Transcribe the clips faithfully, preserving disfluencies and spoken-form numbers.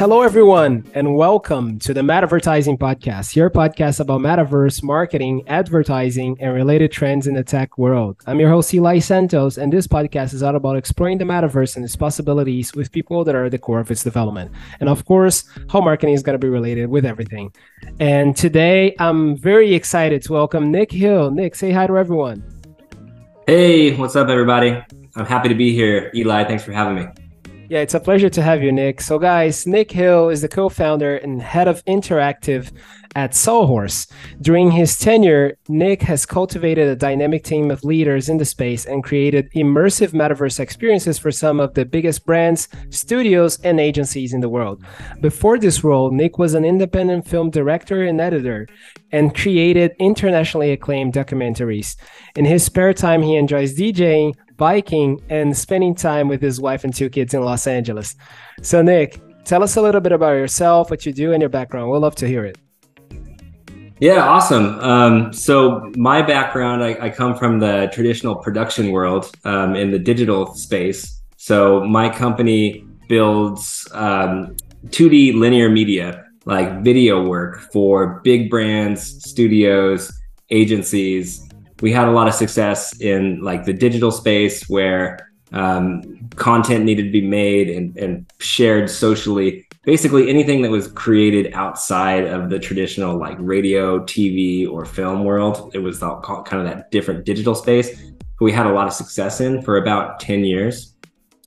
Hello, everyone, and welcome to the Metavertising Podcast, your podcast about metaverse, marketing, advertising, and related trends in the tech world. I'm your host, Eli Santos, and this podcast is all about exploring the metaverse and its possibilities with people that are at the core of its development. And of course, how marketing is going to be related with everything. And today, I'm very excited to welcome Nic Hill. Nick, say hi to everyone. Hey, what's up, everybody? I'm happy to be here. Eli, thanks for having me. Yeah, it's a pleasure to have you, Nick. So guys, Nic Hill is the co-founder and head of Interactive at Sawhorse. During his tenure, Nick has cultivated a dynamic team of leaders in the space and created immersive metaverse experiences for some of the biggest brands, studios, and agencies in the world. Before this role, Nick was an independent film director and editor and created internationally acclaimed documentaries. In his spare time, he enjoys DJing, biking, and spending time with his wife and two kids in Los Angeles. So Nick, tell us a little bit about yourself, what you do, and your background. We'll love to hear it. Yeah, awesome. Um, so my background, I, I come from the traditional production world um, in the digital space. So my company builds um, two D linear media, like video work for big brands, studios, agencies. We had a lot of success in like the digital space where um, content needed to be made and, and shared socially. Basically anything that was created outside of the traditional like radio, T V, or film world. It was all kind of that different digital space that we had a lot of success in for about ten years.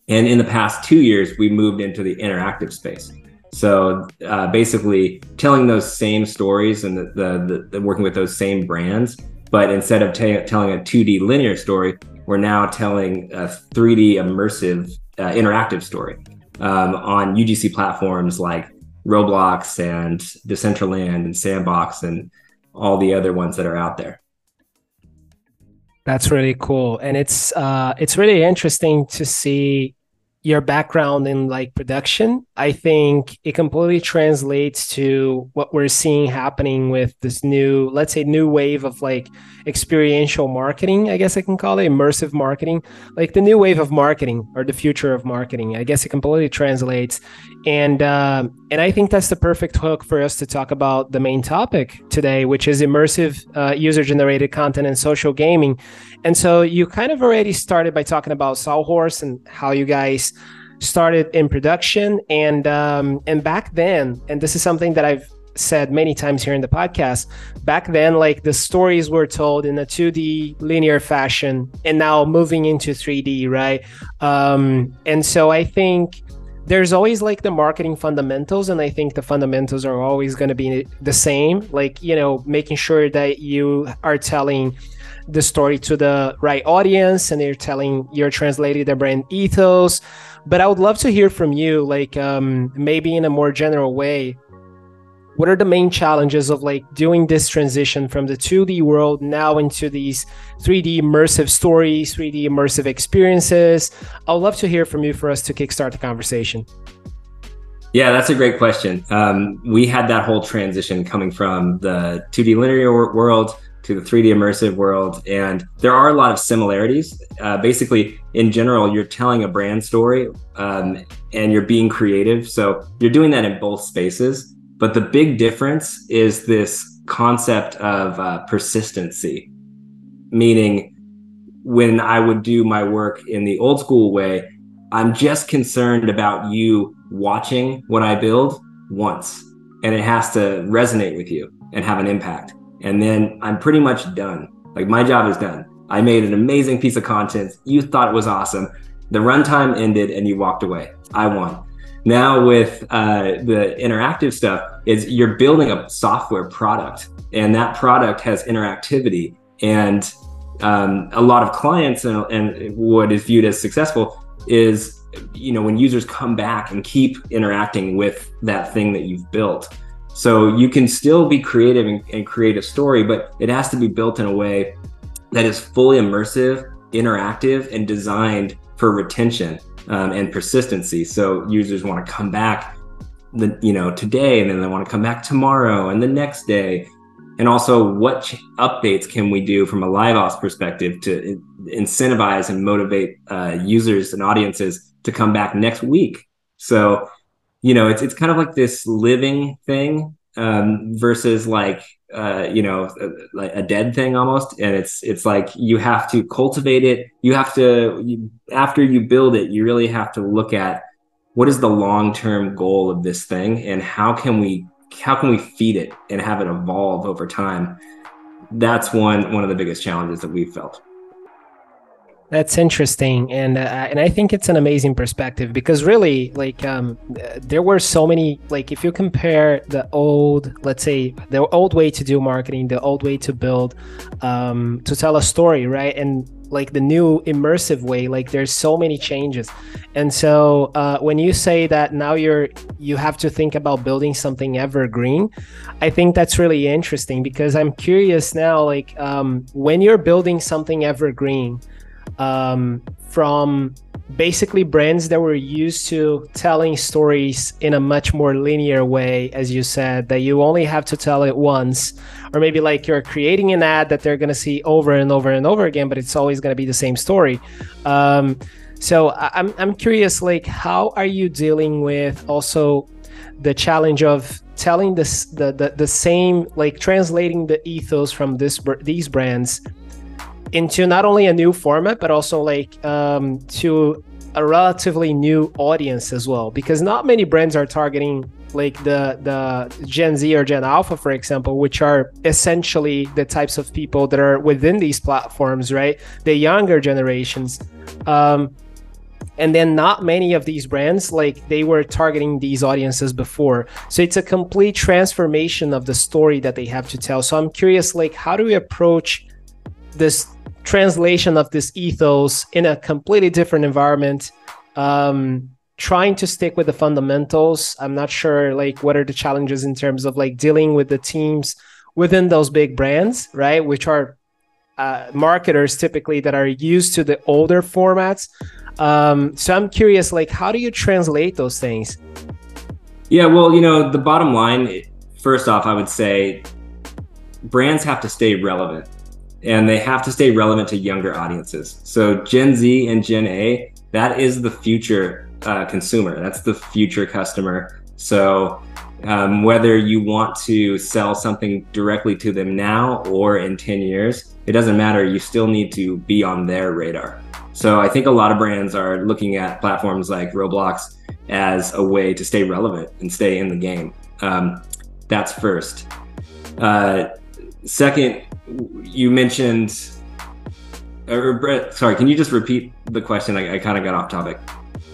And in the past two years, we moved into the interactive space. So uh, basically telling those same stories and the, the, the working with those same brands, but instead of telling a two D linear story, we're now telling a three D immersive uh, interactive story um, on U G C platforms like Roblox and Decentraland and Sandbox and all the other ones that are out there. That's really cool. And it's uh, it's really interesting to see your background in like production. I think it completely translates to what we're seeing happening with this new, let's say new wave of like experiential marketing, I guess I can call it immersive marketing, like the new wave of marketing or the future of marketing. I guess it completely translates. And, uh, and I think that's the perfect hook for us to talk about the main topic today, which is immersive uh, user-generated content and social gaming. And so you kind of already started by talking about Sawhorse and how you guys started in production, and um, and back then, and this is something that I've said many times here in the podcast, back then, like the stories were told in a two D linear fashion, and now moving into three D, right? Um, and so I think there's always like the marketing fundamentals, and I think the fundamentals are always going to be the same, like, you know, making sure that you are telling the story to the right audience and you're telling, you're translating the brand ethos. But I would love to hear from you, like um, maybe in a more general way, what are the main challenges of like doing this transition from the two D world now into these three D immersive stories, three D immersive experiences? I would love to hear from you for us to kickstart the conversation. Yeah, that's a great question. Um, we had that whole transition coming from the two D linear world to the three D immersive world. And there are a lot of similarities. Uh, basically, in general, you're telling a brand story um, and you're being creative. So you're doing that in both spaces. But the big difference is this concept of uh, persistency, meaning when I would do my work in the old school way, I'm just concerned about you watching what I build once, and it has to resonate with you and have an impact. And then I'm pretty much done. Like my job is done. I made an amazing piece of content. You thought it was awesome. The runtime ended and you walked away. I won. Now with uh, the interactive stuff, is you're building a software product, and that product has interactivity. And um, a lot of clients and, and what is viewed as successful is, you know, when users come back and keep interacting with that thing that you've built. So you can still be creative and, and create a story, but it has to be built in a way that is fully immersive, interactive, and designed for retention um, and persistency. So users want to come back, the, you know, today, and then they want to come back tomorrow and the next day. And also, what ch- updates can we do from a live ops perspective to incentivize and motivate uh, users and audiences to come back next week? So you know, it's it's kind of like this living thing um, versus like, uh, you know, like a, a dead thing almost. And it's it's like you have to cultivate it. You have to, you, after you build it, you really have to look at what is the long-term goal of this thing and how can we how can we feed it and have it evolve over time? That's one one of the biggest challenges that we've felt. That's interesting, and uh, and I think it's an amazing perspective, because really, like, um, there were so many, like, if you compare the old, let's say, the old way to do marketing, the old way to build, um, to tell a story, right, and like the new immersive way, like there's so many changes. And so uh, when you say that now you're you have to think about building something evergreen, I think that's really interesting, because I'm curious now, like, um, when you're building something evergreen. Um, from basically brands that were used to telling stories in a much more linear way, as you said, that you only have to tell it once, or maybe like you're creating an ad that they're going to see over and over and over again, but it's always going to be the same story. Um, so I- I'm I'm curious, like, how are you dealing with also the challenge of telling this the the, the same, like translating the ethos from this these brands into not only a new format, but also like um, to a relatively new audience as well, because not many brands are targeting like the the Gen Z or Gen Alpha, for example, which are essentially the types of people that are within these platforms, right? The younger generations. Um, and then not many of these brands, like they were targeting these audiences before. So it's a complete transformation of the story that they have to tell. So I'm curious, like, how do we approach this translation of this ethos in a completely different environment, um, trying to stick with the fundamentals? I'm not sure, like, what are the challenges in terms of like dealing with the teams within those big brands, right? Which are uh, marketers typically that are used to the older formats. Um, so I'm curious, like, how do you translate those things? Yeah, well, you know, the bottom line, first off, I would say brands have to stay relevant. And they have to stay relevant to younger audiences. So Gen Z and Gen A, that is the future uh, consumer. That's the future customer. So um, whether you want to sell something directly to them now or in ten years, it doesn't matter. You still need to be on their radar. So I think a lot of brands are looking at platforms like Roblox as a way to stay relevant and stay in the game. Um, that's first. Uh, second, you mentioned, or Brett, sorry, can you just repeat the question? I, I kind of got off topic.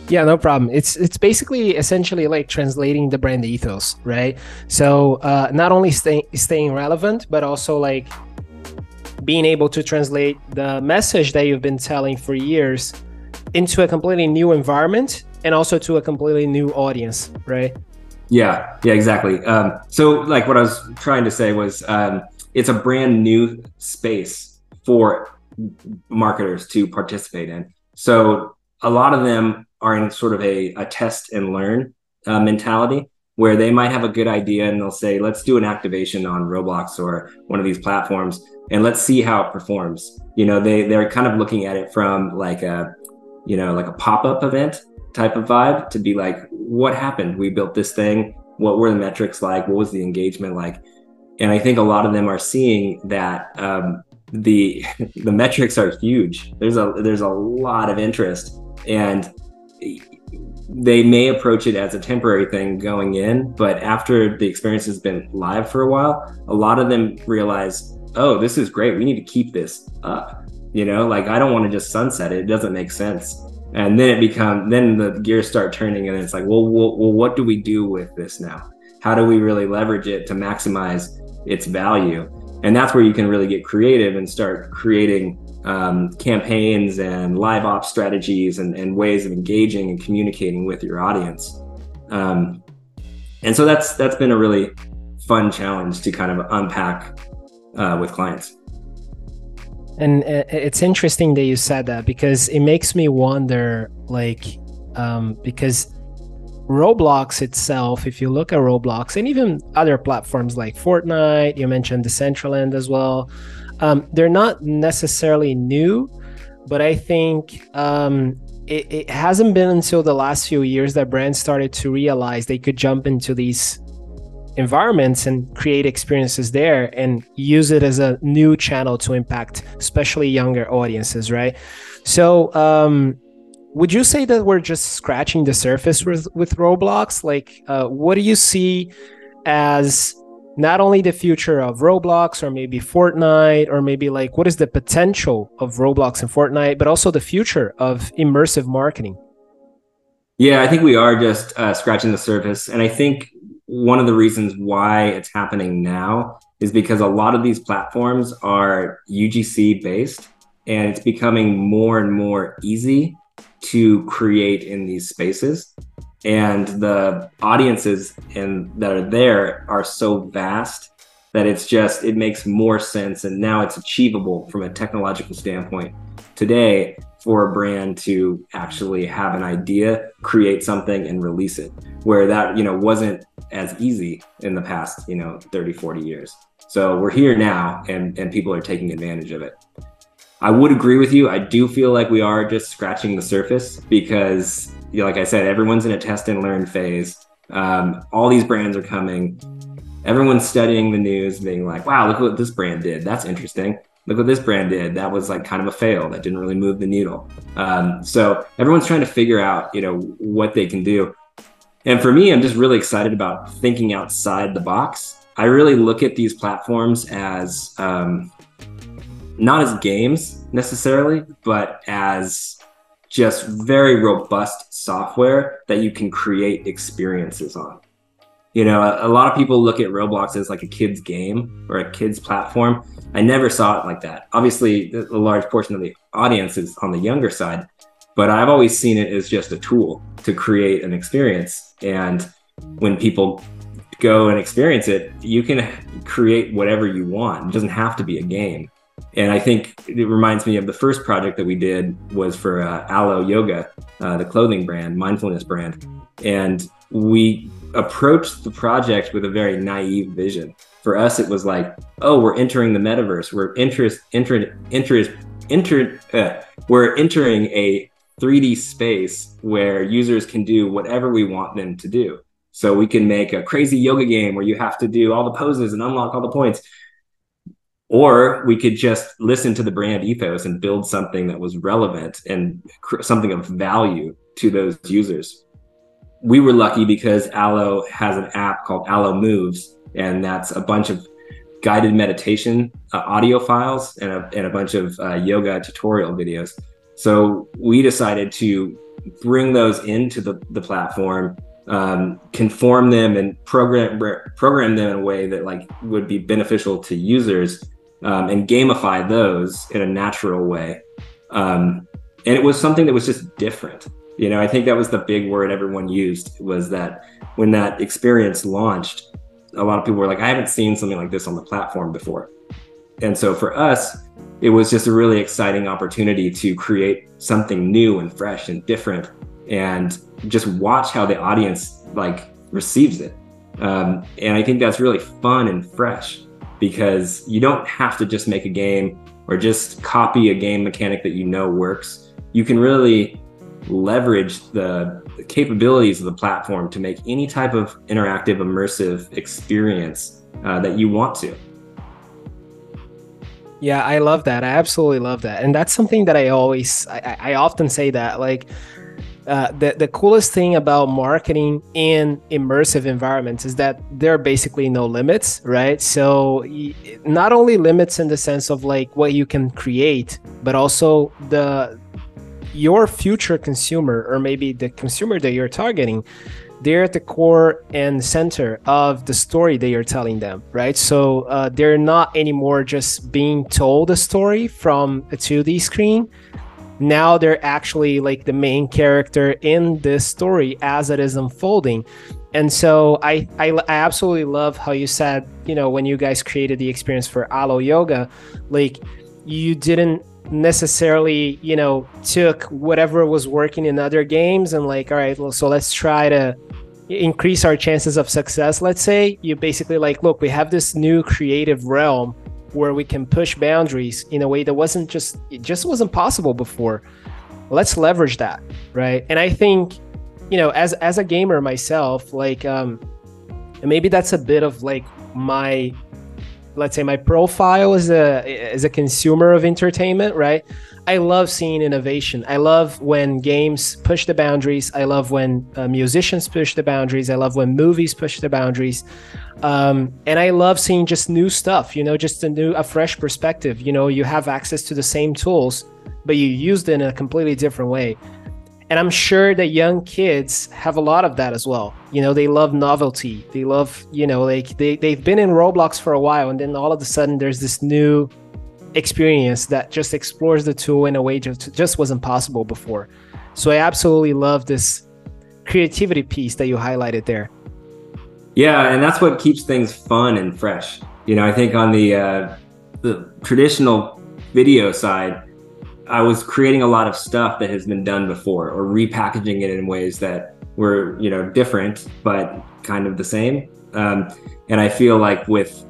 Yeah, no problem. It's it's basically essentially like translating the brand ethos, right? So uh, not only stay, staying relevant, but also like being able to translate the message that you've been telling for years into a completely new environment and also to a completely new audience, right? Yeah, yeah, exactly. Um, so like what I was trying to say was, um, it's a brand new space for marketers to participate in. So a lot of them are in sort of a, a test and learn uh, mentality, where they might have a good idea and they'll say, let's do an activation on Roblox or one of these platforms and let's see how it performs. You know, they, they're kind of looking at it from like a, you know, like a pop-up event type of vibe to be like, what happened? We built this thing. What were the metrics like? What was the engagement like? And I think a lot of them are seeing that um, the the metrics are huge. There's a there's a lot of interest, and they may approach it as a temporary thing going in, but after the experience has been live for a while, a lot of them realize, oh, this is great. We need to keep this up. You know, like, I don't want to just sunset it. It doesn't make sense. And then it become then the gears start turning, and it's like, well, well, well, what do we do with this now? How do we really leverage it to maximize its value? And that's where you can really get creative and start creating um, campaigns and live ops strategies and, and ways of engaging and communicating with your audience. Um, and so that's that's been a really fun challenge to kind of unpack uh, with clients. And it's interesting that you said that, because it makes me wonder, like, um, because Roblox itself, if you look at Roblox and even other platforms like Fortnite, you mentioned Decentraland as well, um, they're not necessarily new, but I think um, it, it hasn't been until the last few years that brands started to realize they could jump into these environments and create experiences there and use it as a new channel to impact, especially younger audiences, right? So um, would you say that we're just scratching the surface with, with Roblox? Like, uh, what do you see as not only the future of Roblox or maybe Fortnite, or maybe like what is the potential of Roblox and Fortnite, but also the future of immersive marketing? Yeah, I think we are just uh, scratching the surface. And I think one of the reasons why it's happening now is because a lot of these platforms are U G C based, and it's becoming more and more easy to create in these spaces. And the audiences and that are there are so vast that it's just, it makes more sense. And now it's achievable from a technological standpoint today for a brand to actually have an idea, create something and release it, where that, you know, wasn't as easy in the past, you know, thirty, forty years. So we're here now, and, and people are taking advantage of it. I would agree with you. I do feel like we are just scratching the surface because, you know, like I said, everyone's in a test and learn phase. Um, all these brands are coming. Everyone's studying the news, being like, wow, look what this brand did. That's interesting. Look what this brand did. That was like kind of a fail. That didn't really move the needle. Um, so everyone's trying to figure out, you know, what they can do. And for me, I'm just really excited about thinking outside the box. I really look at these platforms as um, not as games necessarily, but as just very robust software that you can create experiences on. You know, a, a lot of people look at Roblox as like a kid's game or a kid's platform. I never saw it like that. Obviously, a large portion of the audience is on the younger side, but I've always seen it as just a tool to create an experience. And when people go and experience it, you can create whatever you want. It doesn't have to be a game. And I think it reminds me of the first project that we did was for uh, Alo Yoga, uh, the clothing brand, mindfulness brand. And we approached the project with a very naive vision. For us, it was like, oh, we're entering the metaverse. We're interest, inter, interest, inter, uh, we're entering a three D space where users can do whatever we want them to do. So we can make a crazy yoga game where you have to do all the poses and unlock all the points. Or we could just listen to the brand ethos and build something that was relevant and cr- something of value to those users. We were lucky because Alo has an app called Alo Moves, and that's a bunch of guided meditation uh, audio files and a, and a bunch of uh, yoga tutorial videos. So we decided to bring those into the, the platform, um, conform them and program program them in a way that like would be beneficial to users. Um, and gamify those in a natural way. Um, and it was something that was just different. You know, I think that was the big word everyone used, was that when that experience launched, a lot of people were like, I haven't seen something like this on the platform before. And so for us, it was just a really exciting opportunity to create something new and fresh and different, and just watch how the audience like receives it. Um, and I think that's really fun and fresh, because you don't have to just make a game or just copy a game mechanic that you know works. You can really leverage the capabilities of the platform to make any type of interactive, immersive experience uh, that you want to. Yeah, I love that. I absolutely love that. And that's something that I always, I, I often say that, like, Uh, the, the coolest thing about marketing in immersive environments is that there are basically no limits, right? So not only limits in the sense of like what you can create, but also the your future consumer, or maybe the consumer that you're targeting, they're at the core and center of the story that you're telling them, right? So uh, they're not anymore just being told a story from a two D screen. Now they're actually like the main character in this story as it is unfolding. And so I, I, I absolutely love how you said, you know, when you guys created the experience for Alo Yoga, like you didn't necessarily, you know, took whatever was working in other games and like, all right, well, so let's try to increase our chances of success. Let's say you basically like, look, we have this new creative realm where we can push boundaries in a way that wasn't just, it just wasn't possible before. let's leverage that, right? And I think, you know, as as a gamer myself, like, um, maybe that's a bit of like my, let's say my profile as a as a consumer of entertainment, right? I love seeing innovation. I love when games push the boundaries. I love when uh, musicians push the boundaries. I love when movies push the boundaries. Um, and I love seeing just new stuff, you know, just a new, a fresh perspective. You know, you have access to the same tools, but you use it in a completely different way. And I'm sure that young kids have a lot of that as well. You know, they love novelty. They love, you know, like they, they've been in Roblox for a while, and then all of a sudden there's this new experience that just explores the tool in a way just, just wasn't possible before. So I absolutely love this creativity piece that you highlighted there. Yeah, and that's what keeps things fun and fresh. You know, I think on the, uh, the traditional video side, I was creating a lot of stuff that has been done before, or repackaging it in ways that were, you know, different, but kind of the same. Um, and I feel like with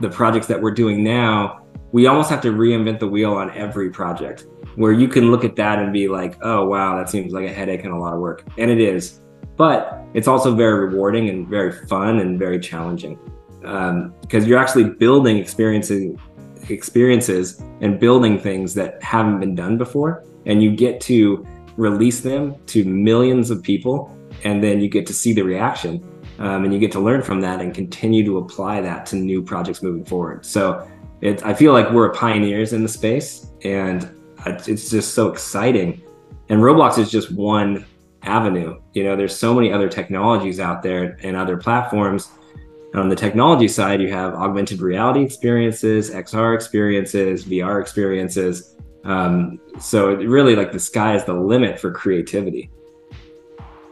the projects that we're doing now, we almost have to reinvent the wheel on every project, where you can look at that and be like, oh, wow, that seems like a headache and a lot of work. And it is, but it's also very rewarding and very fun and very challenging, um, because you're actually building experiences experiences and building things that haven't been done before, and you get to release them to millions of people, and then you get to see the reaction, um, and you get to learn from that and continue to apply that to new projects moving forward. So it, I feel like we're pioneers in the space, and it's just so exciting. And Roblox is just one avenue. You know, there's so many other technologies out there and other platforms. On the technology side, you have augmented reality experiences, X R experiences, V R experiences. Um, so really, like, the sky is the limit for creativity.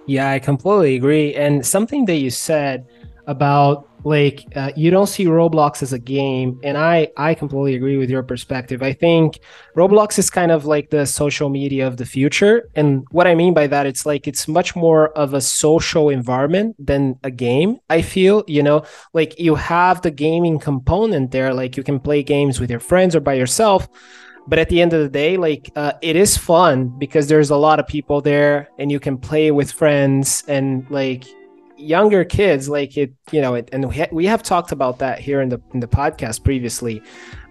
Yeah, I completely agree. And something that you said about, like, uh, you don't see Roblox as a game. And I, I completely agree with your perspective. I think Roblox is kind of like the social media of the future. And what I mean by that, it's like, it's much more of a social environment than a game, I feel, you know, like you have the gaming component there, like you can play games with your friends or by yourself. But at the end of the day, like, uh, it is fun because there's a lot of people there and you can play with friends and, like, younger kids, like, it, you know, it, and we, ha- we have talked about that here in the in the podcast previously,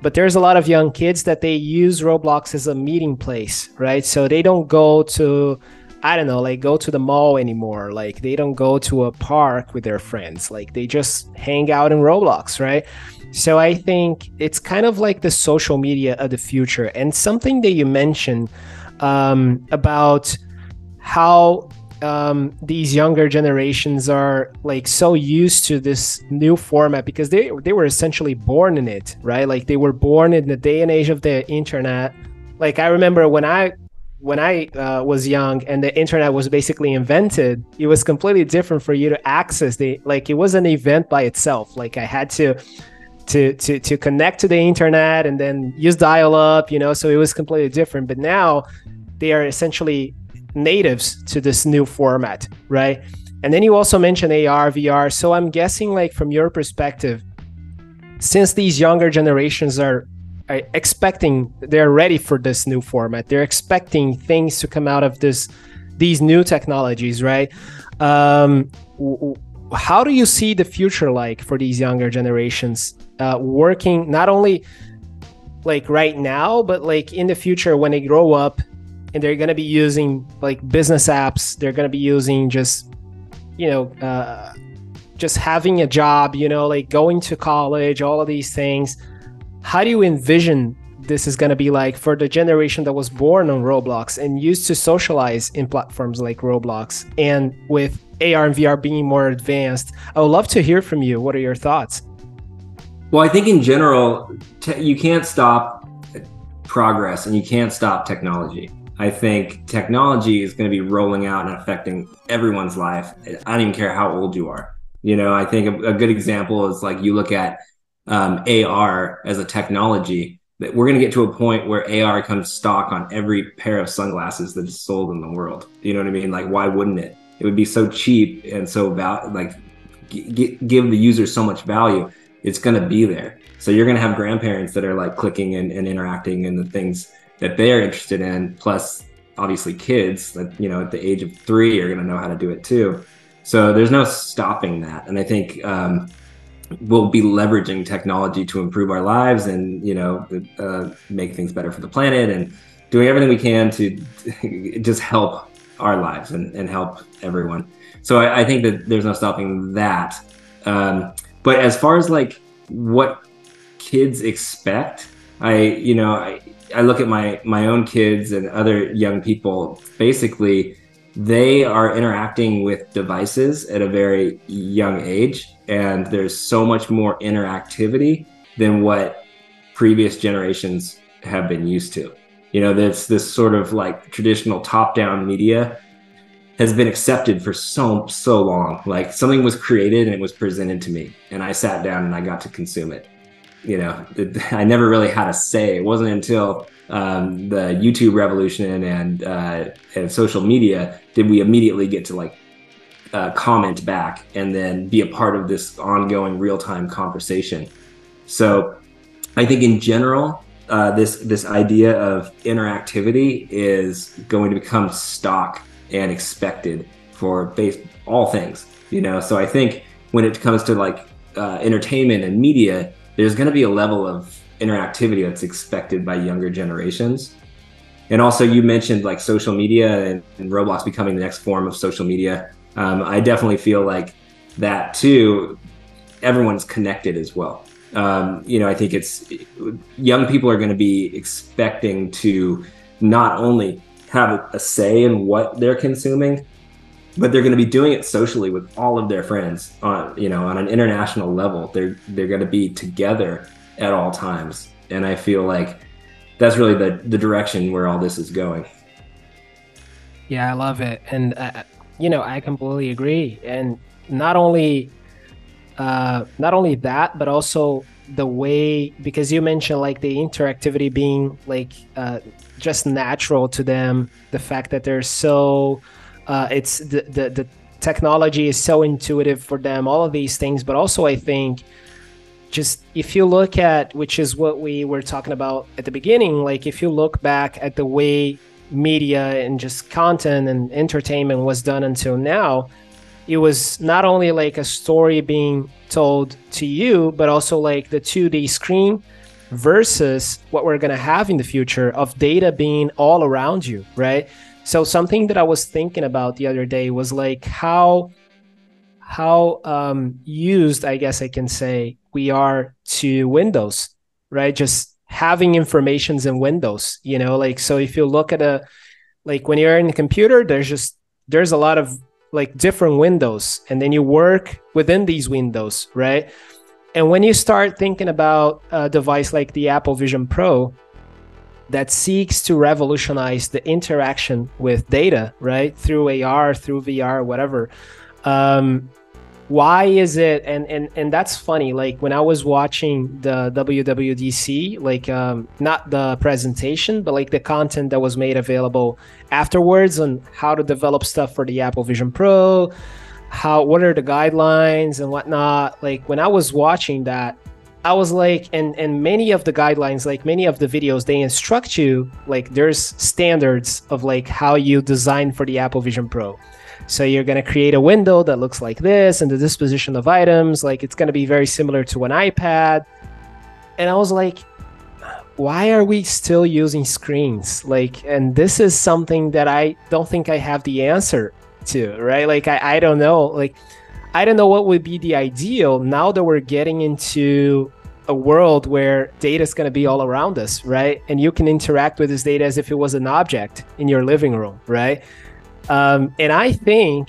but there's a lot of young kids that they use Roblox as a meeting place, right? So they don't go to, I don't know, like go to the mall anymore. Like, they don't go to a park with their friends. Like, they just hang out in Roblox, right? So I think it's kind of like the social media of the future. And something that you mentioned um, about how Um, these younger generations are, like, so used to this new format because they they were essentially born in it, right? Like, they were born in the day and age of the internet. Like, I remember when I when I uh, was young and the internet was basically invented, it was completely different for you to access the, like, it was an event by itself. Like, I had to to to to connect to the internet and then use dial-up, you know, so it was completely different. But now they are essentially natives to this new format, right? And then you also mentioned A R, V R. So I'm guessing, like, from your perspective, since these younger generations are, are expecting, they're ready for this new format, they're expecting things to come out of this, these new technologies, right? Um, how do you see the future, like, for these younger generations uh, working, not only like right now, but like in the future when they grow up? And they're going to be using, like, business apps. They're going to be using just, you know, uh, just having a job, you know, like going to college, all of these things. How do you envision this is going to be like for the generation that was born on Roblox and used to socialize in platforms like Roblox, and with A R and V R being more advanced? I would love to hear from you. What are your thoughts? Well, I think in general, te- you can't stop progress and you can't stop technology. I think technology is going to be rolling out and affecting everyone's life. I don't even care how old you are. You know, I think a, a good example is, like, you look at um, A R as a technology, that we're going to get to a point where A R comes stock on every pair of sunglasses that is sold in the world. You know what I mean? Like, why wouldn't it? It would be so cheap and so about, like, g- give the user so much value. It's going to be there. So you're going to have grandparents that are, like, clicking and, and interacting in the things that they're interested in, plus obviously kids that, you know, at the age of three are going to know how to do it too. So there's no stopping that. And I think um, we'll be leveraging technology to improve our lives and, you know, uh, make things better for the planet and doing everything we can to just help our lives and, and help everyone. So I, I think that there's no stopping that. Um, but as far as like what kids expect, I, you know, I, I look at my, my own kids and other young people, basically they are interacting with devices at a very young age. And there's so much more interactivity than what previous generations have been used to. You know, there's this sort of like traditional top-down media has been accepted for so, so long. Like something was created and it was presented to me and I sat down and I got to consume it. You know, it, I never really had a say. It wasn't until um, the YouTube revolution and, uh, and social media did we immediately get to like uh, comment back and then be a part of this ongoing real-time conversation. So I think in general, Uh, this this idea of interactivity is going to become stock and expected for base, all things, you know? So I think when it comes to like uh, entertainment and media, there's gonna be a level of interactivity that's expected by younger generations. And also you mentioned like social media and, and Roblox becoming the next form of social media. Um, I definitely feel like that too, everyone's connected as well. Um, you know, I think it's young people are going to be expecting to not only have a say in what they're consuming, but they're going to be doing it socially with all of their friends on, you know, on an international level. They're, they're going to be together at all times. And I feel like that's really the, the direction where all this is going. Yeah, I love it. And, uh, you know, I completely agree. And not only Uh, not only that, but also the way, because you mentioned like the interactivity being like uh, just natural to them, the fact that they're so, uh, it's the, the, the technology is so intuitive for them, all of these things. But also I think just if you look at, which is what we were talking about at the beginning, like if you look back at the way media and just content and entertainment was done until now, it was not only like a story being told to you, but also like the two D screen versus what we're going to have in the future of data being all around you, right? So something that I was thinking about the other day was like how how um, used, I guess I can say, we are to Windows, right? Just having informations in Windows, you know, like, so if you look at a, like when you're in the computer, there's just, there's a lot of like different windows, and then you work within these windows, right? And when you start thinking about a device like the Apple Vision Pro that seeks to revolutionize the interaction with data, right? Through A R, through V R, whatever. Um, why is it, and, and, and that's funny, like when I was watching the W W D C, like um, not the presentation, but like the content that was made available afterwards on how to develop stuff for the Apple Vision Pro, how, what are the guidelines and whatnot. Like when I was watching that, I was like, and, and many of the guidelines, like many of the videos, they instruct you, like there's standards of like how you design for the Apple Vision Pro. So you're going to create a window that looks like this and the disposition of items, like it's going to be very similar to an iPad. And I was like, why are we still using screens? Like, and this is something that I don't think I have the answer to, right? Like, I, I don't know, like, I don't know what would be the ideal now that we're getting into a world where data is going to be all around us, right? And you can interact with this data as if it was an object in your living room, right? Um, and I think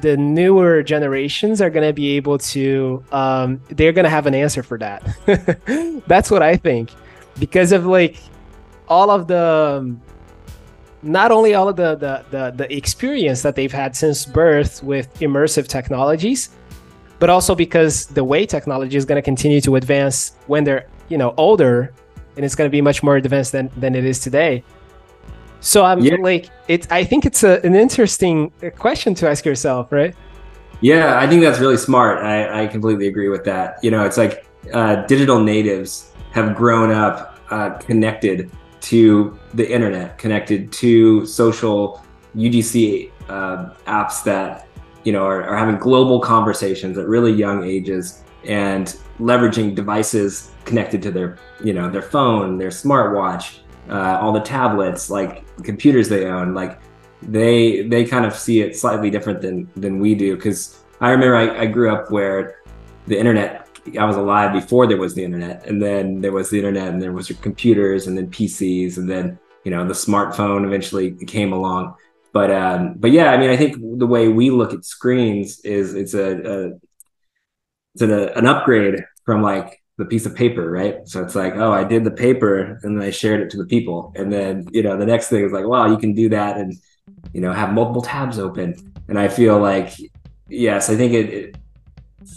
the newer generations are going to be able to, um, they're going to have an answer for that. That's what I think, because of like all of the, um, not only all of the, the, the, the experience that they've had since birth with immersive technologies, but also because the way technology is going to continue to advance when they're, you know, older, and it's going to be much more advanced than, than it is today. So I'm yeah. like, it's, I think it's a, an interesting question to ask yourself, right? Yeah, I think that's really smart. I, I completely agree with that. You know, it's like uh, digital natives have grown up uh, connected to the internet, connected to social U G C uh, apps that you know are, are having global conversations at really young ages and leveraging devices connected to their you know their phone, their smartwatch, uh, all the tablets, like computers they own. Like they they kind of see it slightly different than than we do, because I remember I, I grew up where the internet, I was alive before there was the internet, and then there was the internet, and there was your computers, and then P Cs, and then you know the smartphone eventually came along. But um, but yeah, I mean, I think the way we look at screens is it's a, a it's an, a, an upgrade from like the piece of paper, right? So it's like, oh, I did the paper, and then I shared it to the people, and then you know the next thing is like, wow, you can do that, and you know have multiple tabs open. And I feel like yes, I think it. it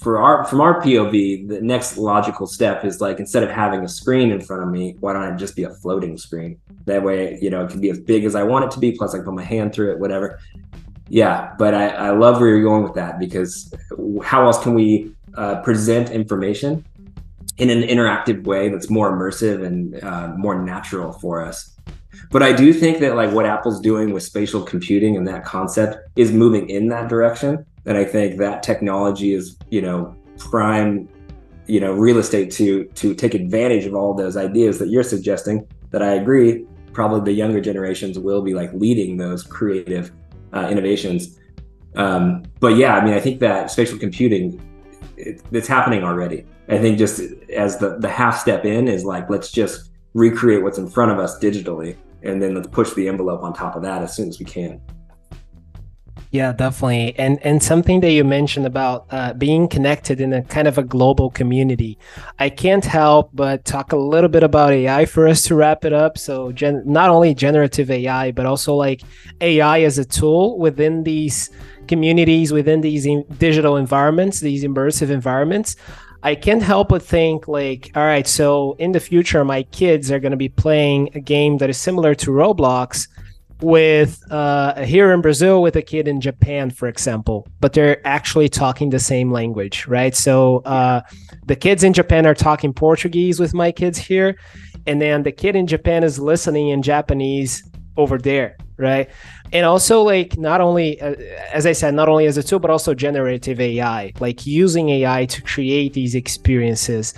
For our from our P O V, the next logical step is like, instead of having a screen in front of me, why don't I just be a floating screen? That way, you know, it can be as big as I want it to be. Plus, I can put my hand through it, whatever. Yeah, but I, I love where you're going with that, because how else can we uh, present information in an interactive way that's more immersive and uh, more natural for us? But I do think that like what Apple's doing with spatial computing and that concept is moving in that direction. And I think that technology is, you know, prime, you know, real estate to to take advantage of all those ideas that you're suggesting. That I agree, probably the younger generations will be like leading those creative uh, innovations. Um, but yeah, I mean, I think that spatial computing, it, it's happening already. I think just as the the half step in is like, let's just recreate what's in front of us digitally, and then let's push the envelope on top of that as soon as we can. Yeah, definitely. And and something that you mentioned about uh, being connected in a kind of a global community. I can't help but talk a little bit about A I for us to wrap it up. So gen- not only generative A I, but also like A I as a tool within these communities, within these in- digital environments, these immersive environments. I can't help but think like, all right, so in the future, my kids are going to be playing a game that is similar to Roblox with uh here in Brazil with a kid in Japan, for example, but they're actually talking the same language, right? So uh the kids in Japan are talking Portuguese with my kids here, and then the kid in Japan is listening in Japanese over there, right? And also like not only uh, as I said, not only as a tool, but also generative A I, like using A I to create these experiences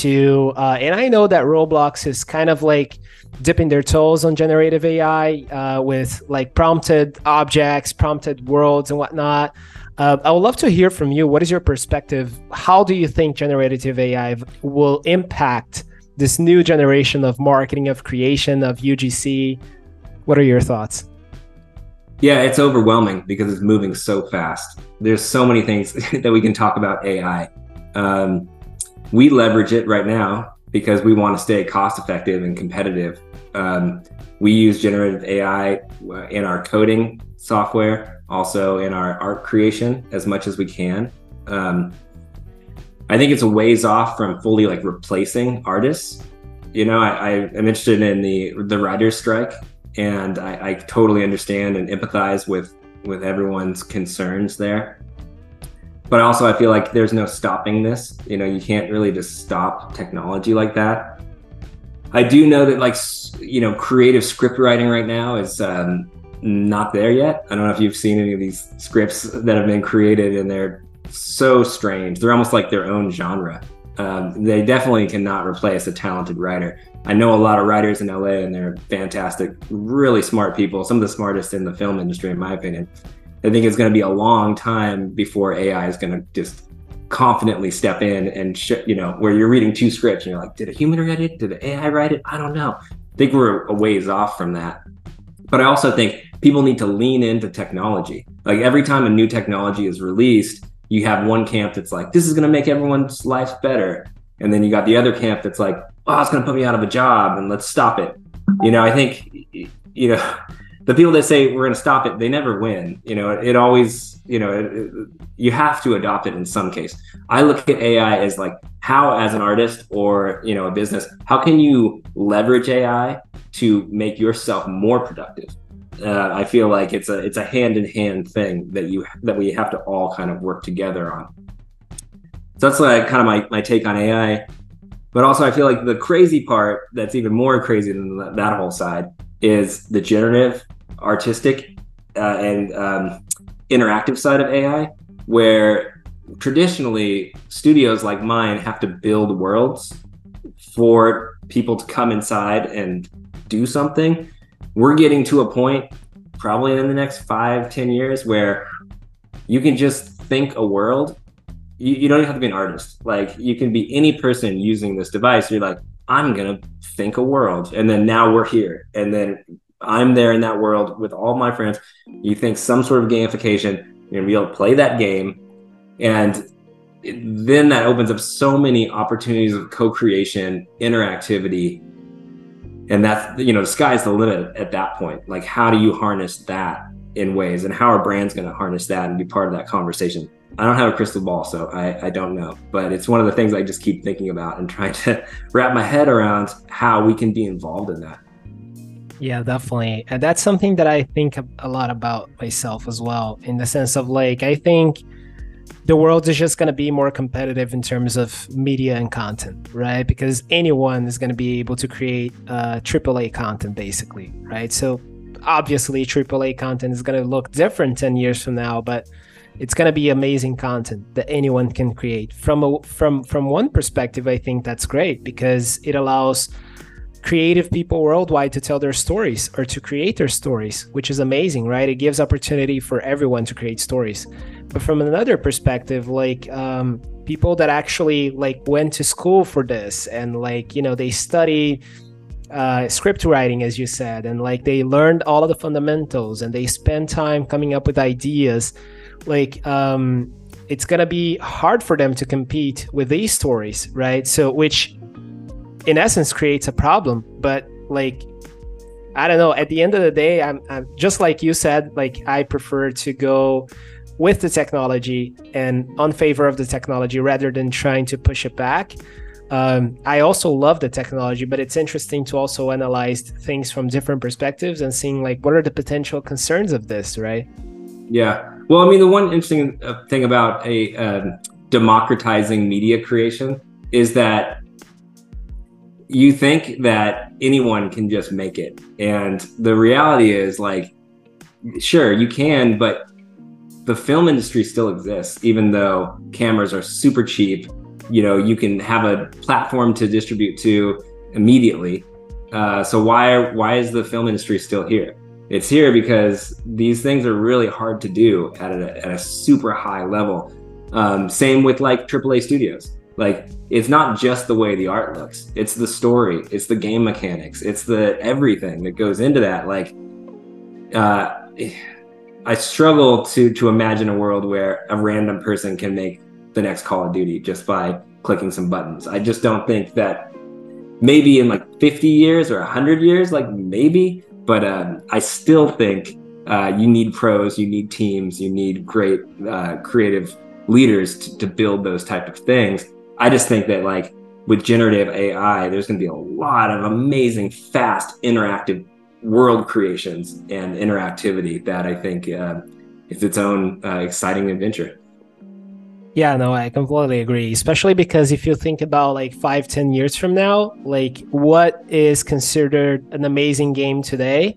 to uh and I know that Roblox is kind of like dipping their toes on generative A I uh, with like prompted objects, prompted worlds and whatnot. Uh, I would love to hear from you. What is your perspective? How do you think generative A I will impact this new generation of marketing, of creation, of U G C? What are your thoughts? Yeah, it's overwhelming because it's moving so fast. There's so many things that we can talk about A I. Um, we leverage it right now because we want to stay cost effective and competitive. Um, we use generative A I in our coding software, also in our art creation as much as we can. Um, I think it's a ways off from fully like replacing artists. You know, I, I am interested in the the writer's strike, and I, I totally understand and empathize with, with everyone's concerns there. But also I feel like there's no stopping this. You know, you can't really just stop technology like that. I do know that like, you know, creative script writing right now is um, not there yet. I don't know if you've seen any of these scripts that have been created, and they're so strange. They're almost like their own genre. Um, they definitely cannot replace a talented writer. I know a lot of writers in L A, and they're fantastic, really smart people. Some of the smartest in the film industry, in my opinion. I think it's going to be a long time before A I is going to just confidently step in and, sh- you know, where you're reading two scripts and you're like, did a human write it? Did an A I write it? I don't know. I think we're a ways off from that. But I also think people need to lean into technology. Like every time a new technology is released, you have one camp that's like, this is going to make everyone's life better. And then you got the other camp that's like, oh, it's going to put me out of a job and let's stop it. You know, I think, you know, the people that say we're going to stop it, they never win. You know, it, it always, you know, it, it, you have to adopt it in some case. I look at A I as like how, as an artist or, you know, a business, how can you leverage A I to make yourself more productive? Uh, I feel like it's a it's a hand in hand thing that you that we have to all kind of work together on. So that's like kind of my, my take on A I. But also I feel like the crazy part that's even more crazy than that whole side is the generative, artistic, uh, and um, interactive side of A I, where traditionally studios like mine have to build worlds for people to come inside and do something. We're getting to a point probably in the next five, ten years where you can just think a world. You, you don't even have to be an artist. Like, you can be any person using this device. You're like, I'm going to think a world. And then now we're here. And then I'm there in that world with all my friends. You think some sort of gamification. You're going to be able to play that game. And then that opens up so many opportunities of co-creation, interactivity. And that's, you know, the sky's the limit at that point. Like, how do you harness that in ways, and how are brands going to harness that and be part of that conversation? I don't have a crystal ball, so I, I don't know, but it's one of the things I just keep thinking about and trying to wrap my head around how we can be involved in that. Yeah, definitely. And that's something that I think a lot about myself as well, in the sense of like, I think the world is just going to be more competitive in terms of media and content, right? Because anyone is going to be able to create uh, triple A content basically, right? So obviously triple A content is going to look different ten years from now, but it's going to be amazing content that anyone can create. From a, from from one perspective, I think that's great, because it allows creative people worldwide to tell their stories or to create their stories, which is amazing, right? It gives opportunity for everyone to create stories. But from another perspective, like um, people that actually like went to school for this and like, you know, they study Uh, script writing, as you said, and like they learned all of the fundamentals and they spend time coming up with ideas, like um, it's gonna be hard for them to compete with these stories, right? So which in essence creates a problem. But like, I don't know, at the end of the day, I'm, I'm just like you said, like I prefer to go with the technology and on favor of the technology rather than trying to push it back. Um, I also love the technology, but it's interesting to also analyze things from different perspectives and seeing like, what are the potential concerns of this, right? Yeah. Well, I mean, the one interesting thing about a um, democratizing media creation is that you think that anyone can just make it. And the reality is like, sure, you can, but the film industry still exists, even though cameras are super cheap. You know, you can have a platform to distribute to immediately. Uh, so why why is the film industry still here? It's here because these things are really hard to do at a, at a super high level. Um, same with like triple A studios. Like, it's not just the way the art looks. It's the story. It's the game mechanics. It's the everything that goes into that. Like, uh, I struggle to to imagine a world where a random person can make the next Call of Duty just by clicking some buttons. I just don't think that. Maybe in like fifty years or one hundred years, like maybe, but um, I still think uh, you need pros, you need teams, you need great uh, creative leaders to, to build those type of things. I just think that like with generative A I, there's gonna be a lot of amazing, fast, interactive world creations and interactivity that I think uh, is its own uh, exciting adventure. Yeah, no, I completely agree, especially because if you think about like five, ten years from now, like what is considered an amazing game today,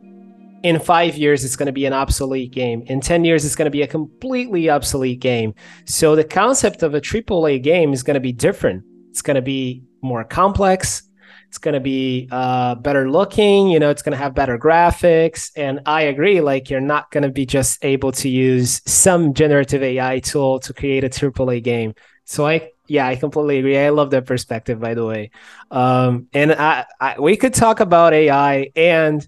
in five years, it's going to be an obsolete game. In ten years, it's going to be a completely obsolete game. So the concept of a triple A game is going to be different. It's going to be more complex. It's going to be uh, better looking, you know, it's going to have better graphics. And I agree, like you're not going to be just able to use some generative A I tool to create a triple A game. So I, yeah, I completely agree. I love that perspective, by the way. Um, and I, I, we could talk about A I and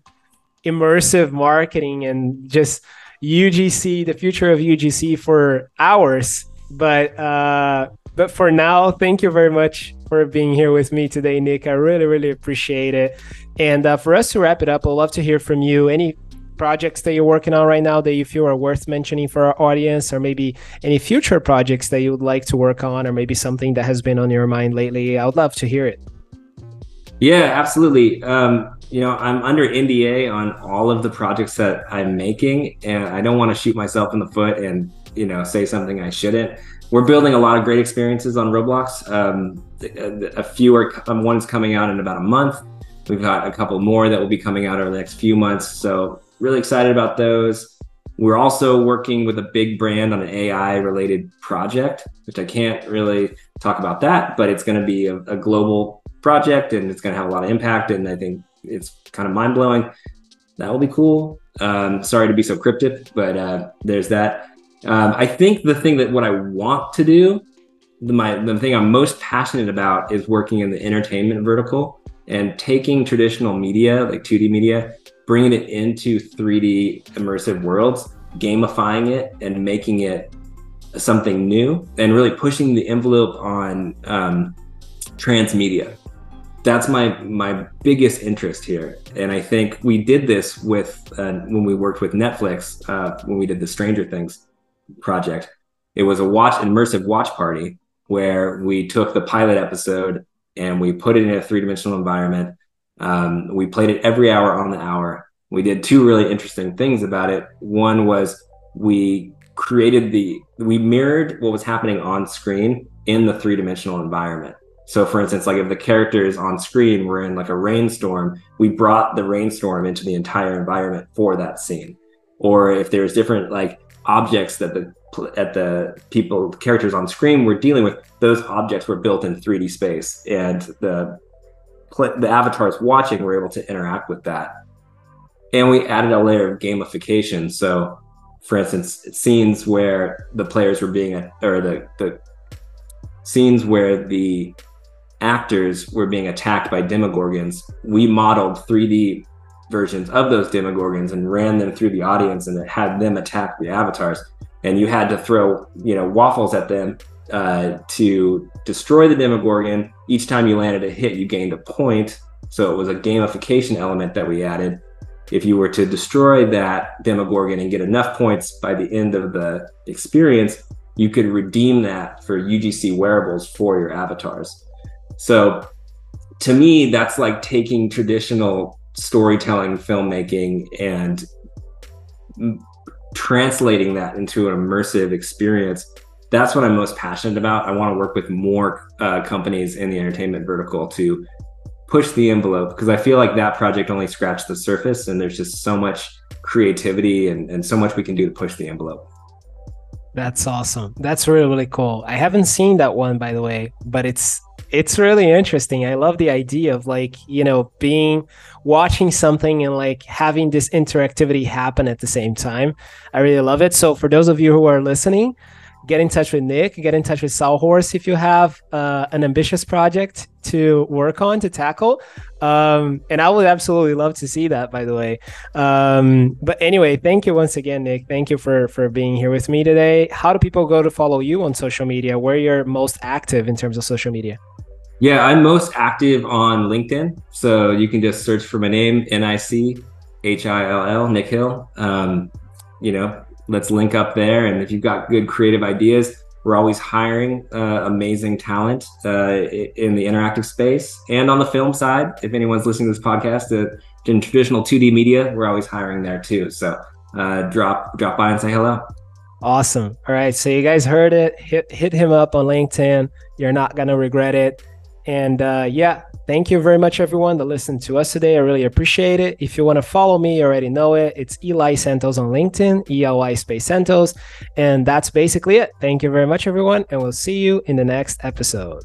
immersive marketing and just U G C, the future of U G C for hours. But, uh, but for now, thank you very much for being here with me today, Nic. I really, really appreciate it. And uh, for us to wrap it up, I'd love to hear from you. Any projects that you're working on right now that you feel are worth mentioning for our audience, or maybe any future projects that you would like to work on, or maybe something that has been on your mind lately? I would love to hear it. Yeah, absolutely. Um, you know, I'm under N D A on all of the projects that I'm making, and I don't want to shoot myself in the foot and you know, say something I shouldn't. We're building a lot of great experiences on Roblox. Um, a, a few are, um, one's coming out in about a month. We've got a couple more that will be coming out over the next few months. So really excited about those. We're also working with a big brand on an A I related project, which I can't really talk about that, but it's going to be a, a global project and it's going to have a lot of impact. And I think it's kind of mind blowing. That will be cool. Um, sorry to be so cryptic, but uh, there's that. Um, I think the thing that what I want to do, the, my, the thing I'm most passionate about is working in the entertainment vertical and taking traditional media, like two D media, bringing it into three D immersive worlds, gamifying it and making it something new and really pushing the envelope on um, transmedia. That's my my biggest interest here. And I think we did this with, uh, when we worked with Netflix, uh, when we did the Stranger Things project, it was a watch immersive watch party where we took the pilot episode and we put it in a three-dimensional environment. Um, we played it every hour on the hour. We did two really interesting things about it. One was we created the, we mirrored what was happening on screen in the three-dimensional environment. So for instance, like if the characters on screen were in like a rainstorm, we brought the rainstorm into the entire environment for that scene. Or if there's different like objects that the at the people, characters on screen were dealing with, those objects were built in three D space and the, the avatars watching were able to interact with that. And we added a layer of gamification. So for instance, scenes where the players were being, a, or the, the scenes where the, actors were being attacked by Demogorgons, we modeled three D versions of those Demogorgons and ran them through the audience and had them attack the avatars. And you had to throw, you know, waffles at them uh, to destroy the Demogorgon. Each time you landed a hit, you gained a point. So it was a gamification element that we added. If you were to destroy that Demogorgon and get enough points by the end of the experience, you could redeem that for U G C wearables for your avatars. So to me, that's like taking traditional storytelling, filmmaking, and translating that into an immersive experience. That's what I'm most passionate about. I want to work with more uh, companies in the entertainment vertical to push the envelope, because I feel like that project only scratched the surface and there's just so much creativity and, and so much we can do to push the envelope. That's awesome. That's really, really cool. I haven't seen that one, by the way, but it's It's really interesting. I love the idea of like, you know, being watching something and like having this interactivity happen at the same time. I really love it. So for those of you who are listening, get in touch with Nic, get in touch with Sawhorse if you have uh, an ambitious project to work on, to tackle. Um, and I would absolutely love to see that, by the way. Um, but anyway, thank you once again, Nic. Thank you for, for being here with me today. How do people go to follow you on social media? Where you're most active in terms of social media? Yeah, I'm most active on LinkedIn. So you can just search for my name, N I C H I L L, Nic Hill. Um, you know, let's link up there. And if you've got good creative ideas, we're always hiring uh, amazing talent uh, in the interactive space. And on the film side, if anyone's listening to this podcast, uh, in traditional two D media, we're always hiring there too. So uh, drop drop by and say hello. Awesome. All right. So you guys heard it. Hit, hit him up on LinkedIn. You're not going to regret it. And uh, yeah, thank you very much, everyone, that listened to us today. I really appreciate it. If you want to follow me, you already know it. It's Eli Santos on LinkedIn, E L Y space Santos. And that's basically it. Thank you very much, everyone. And we'll see you in the next episode.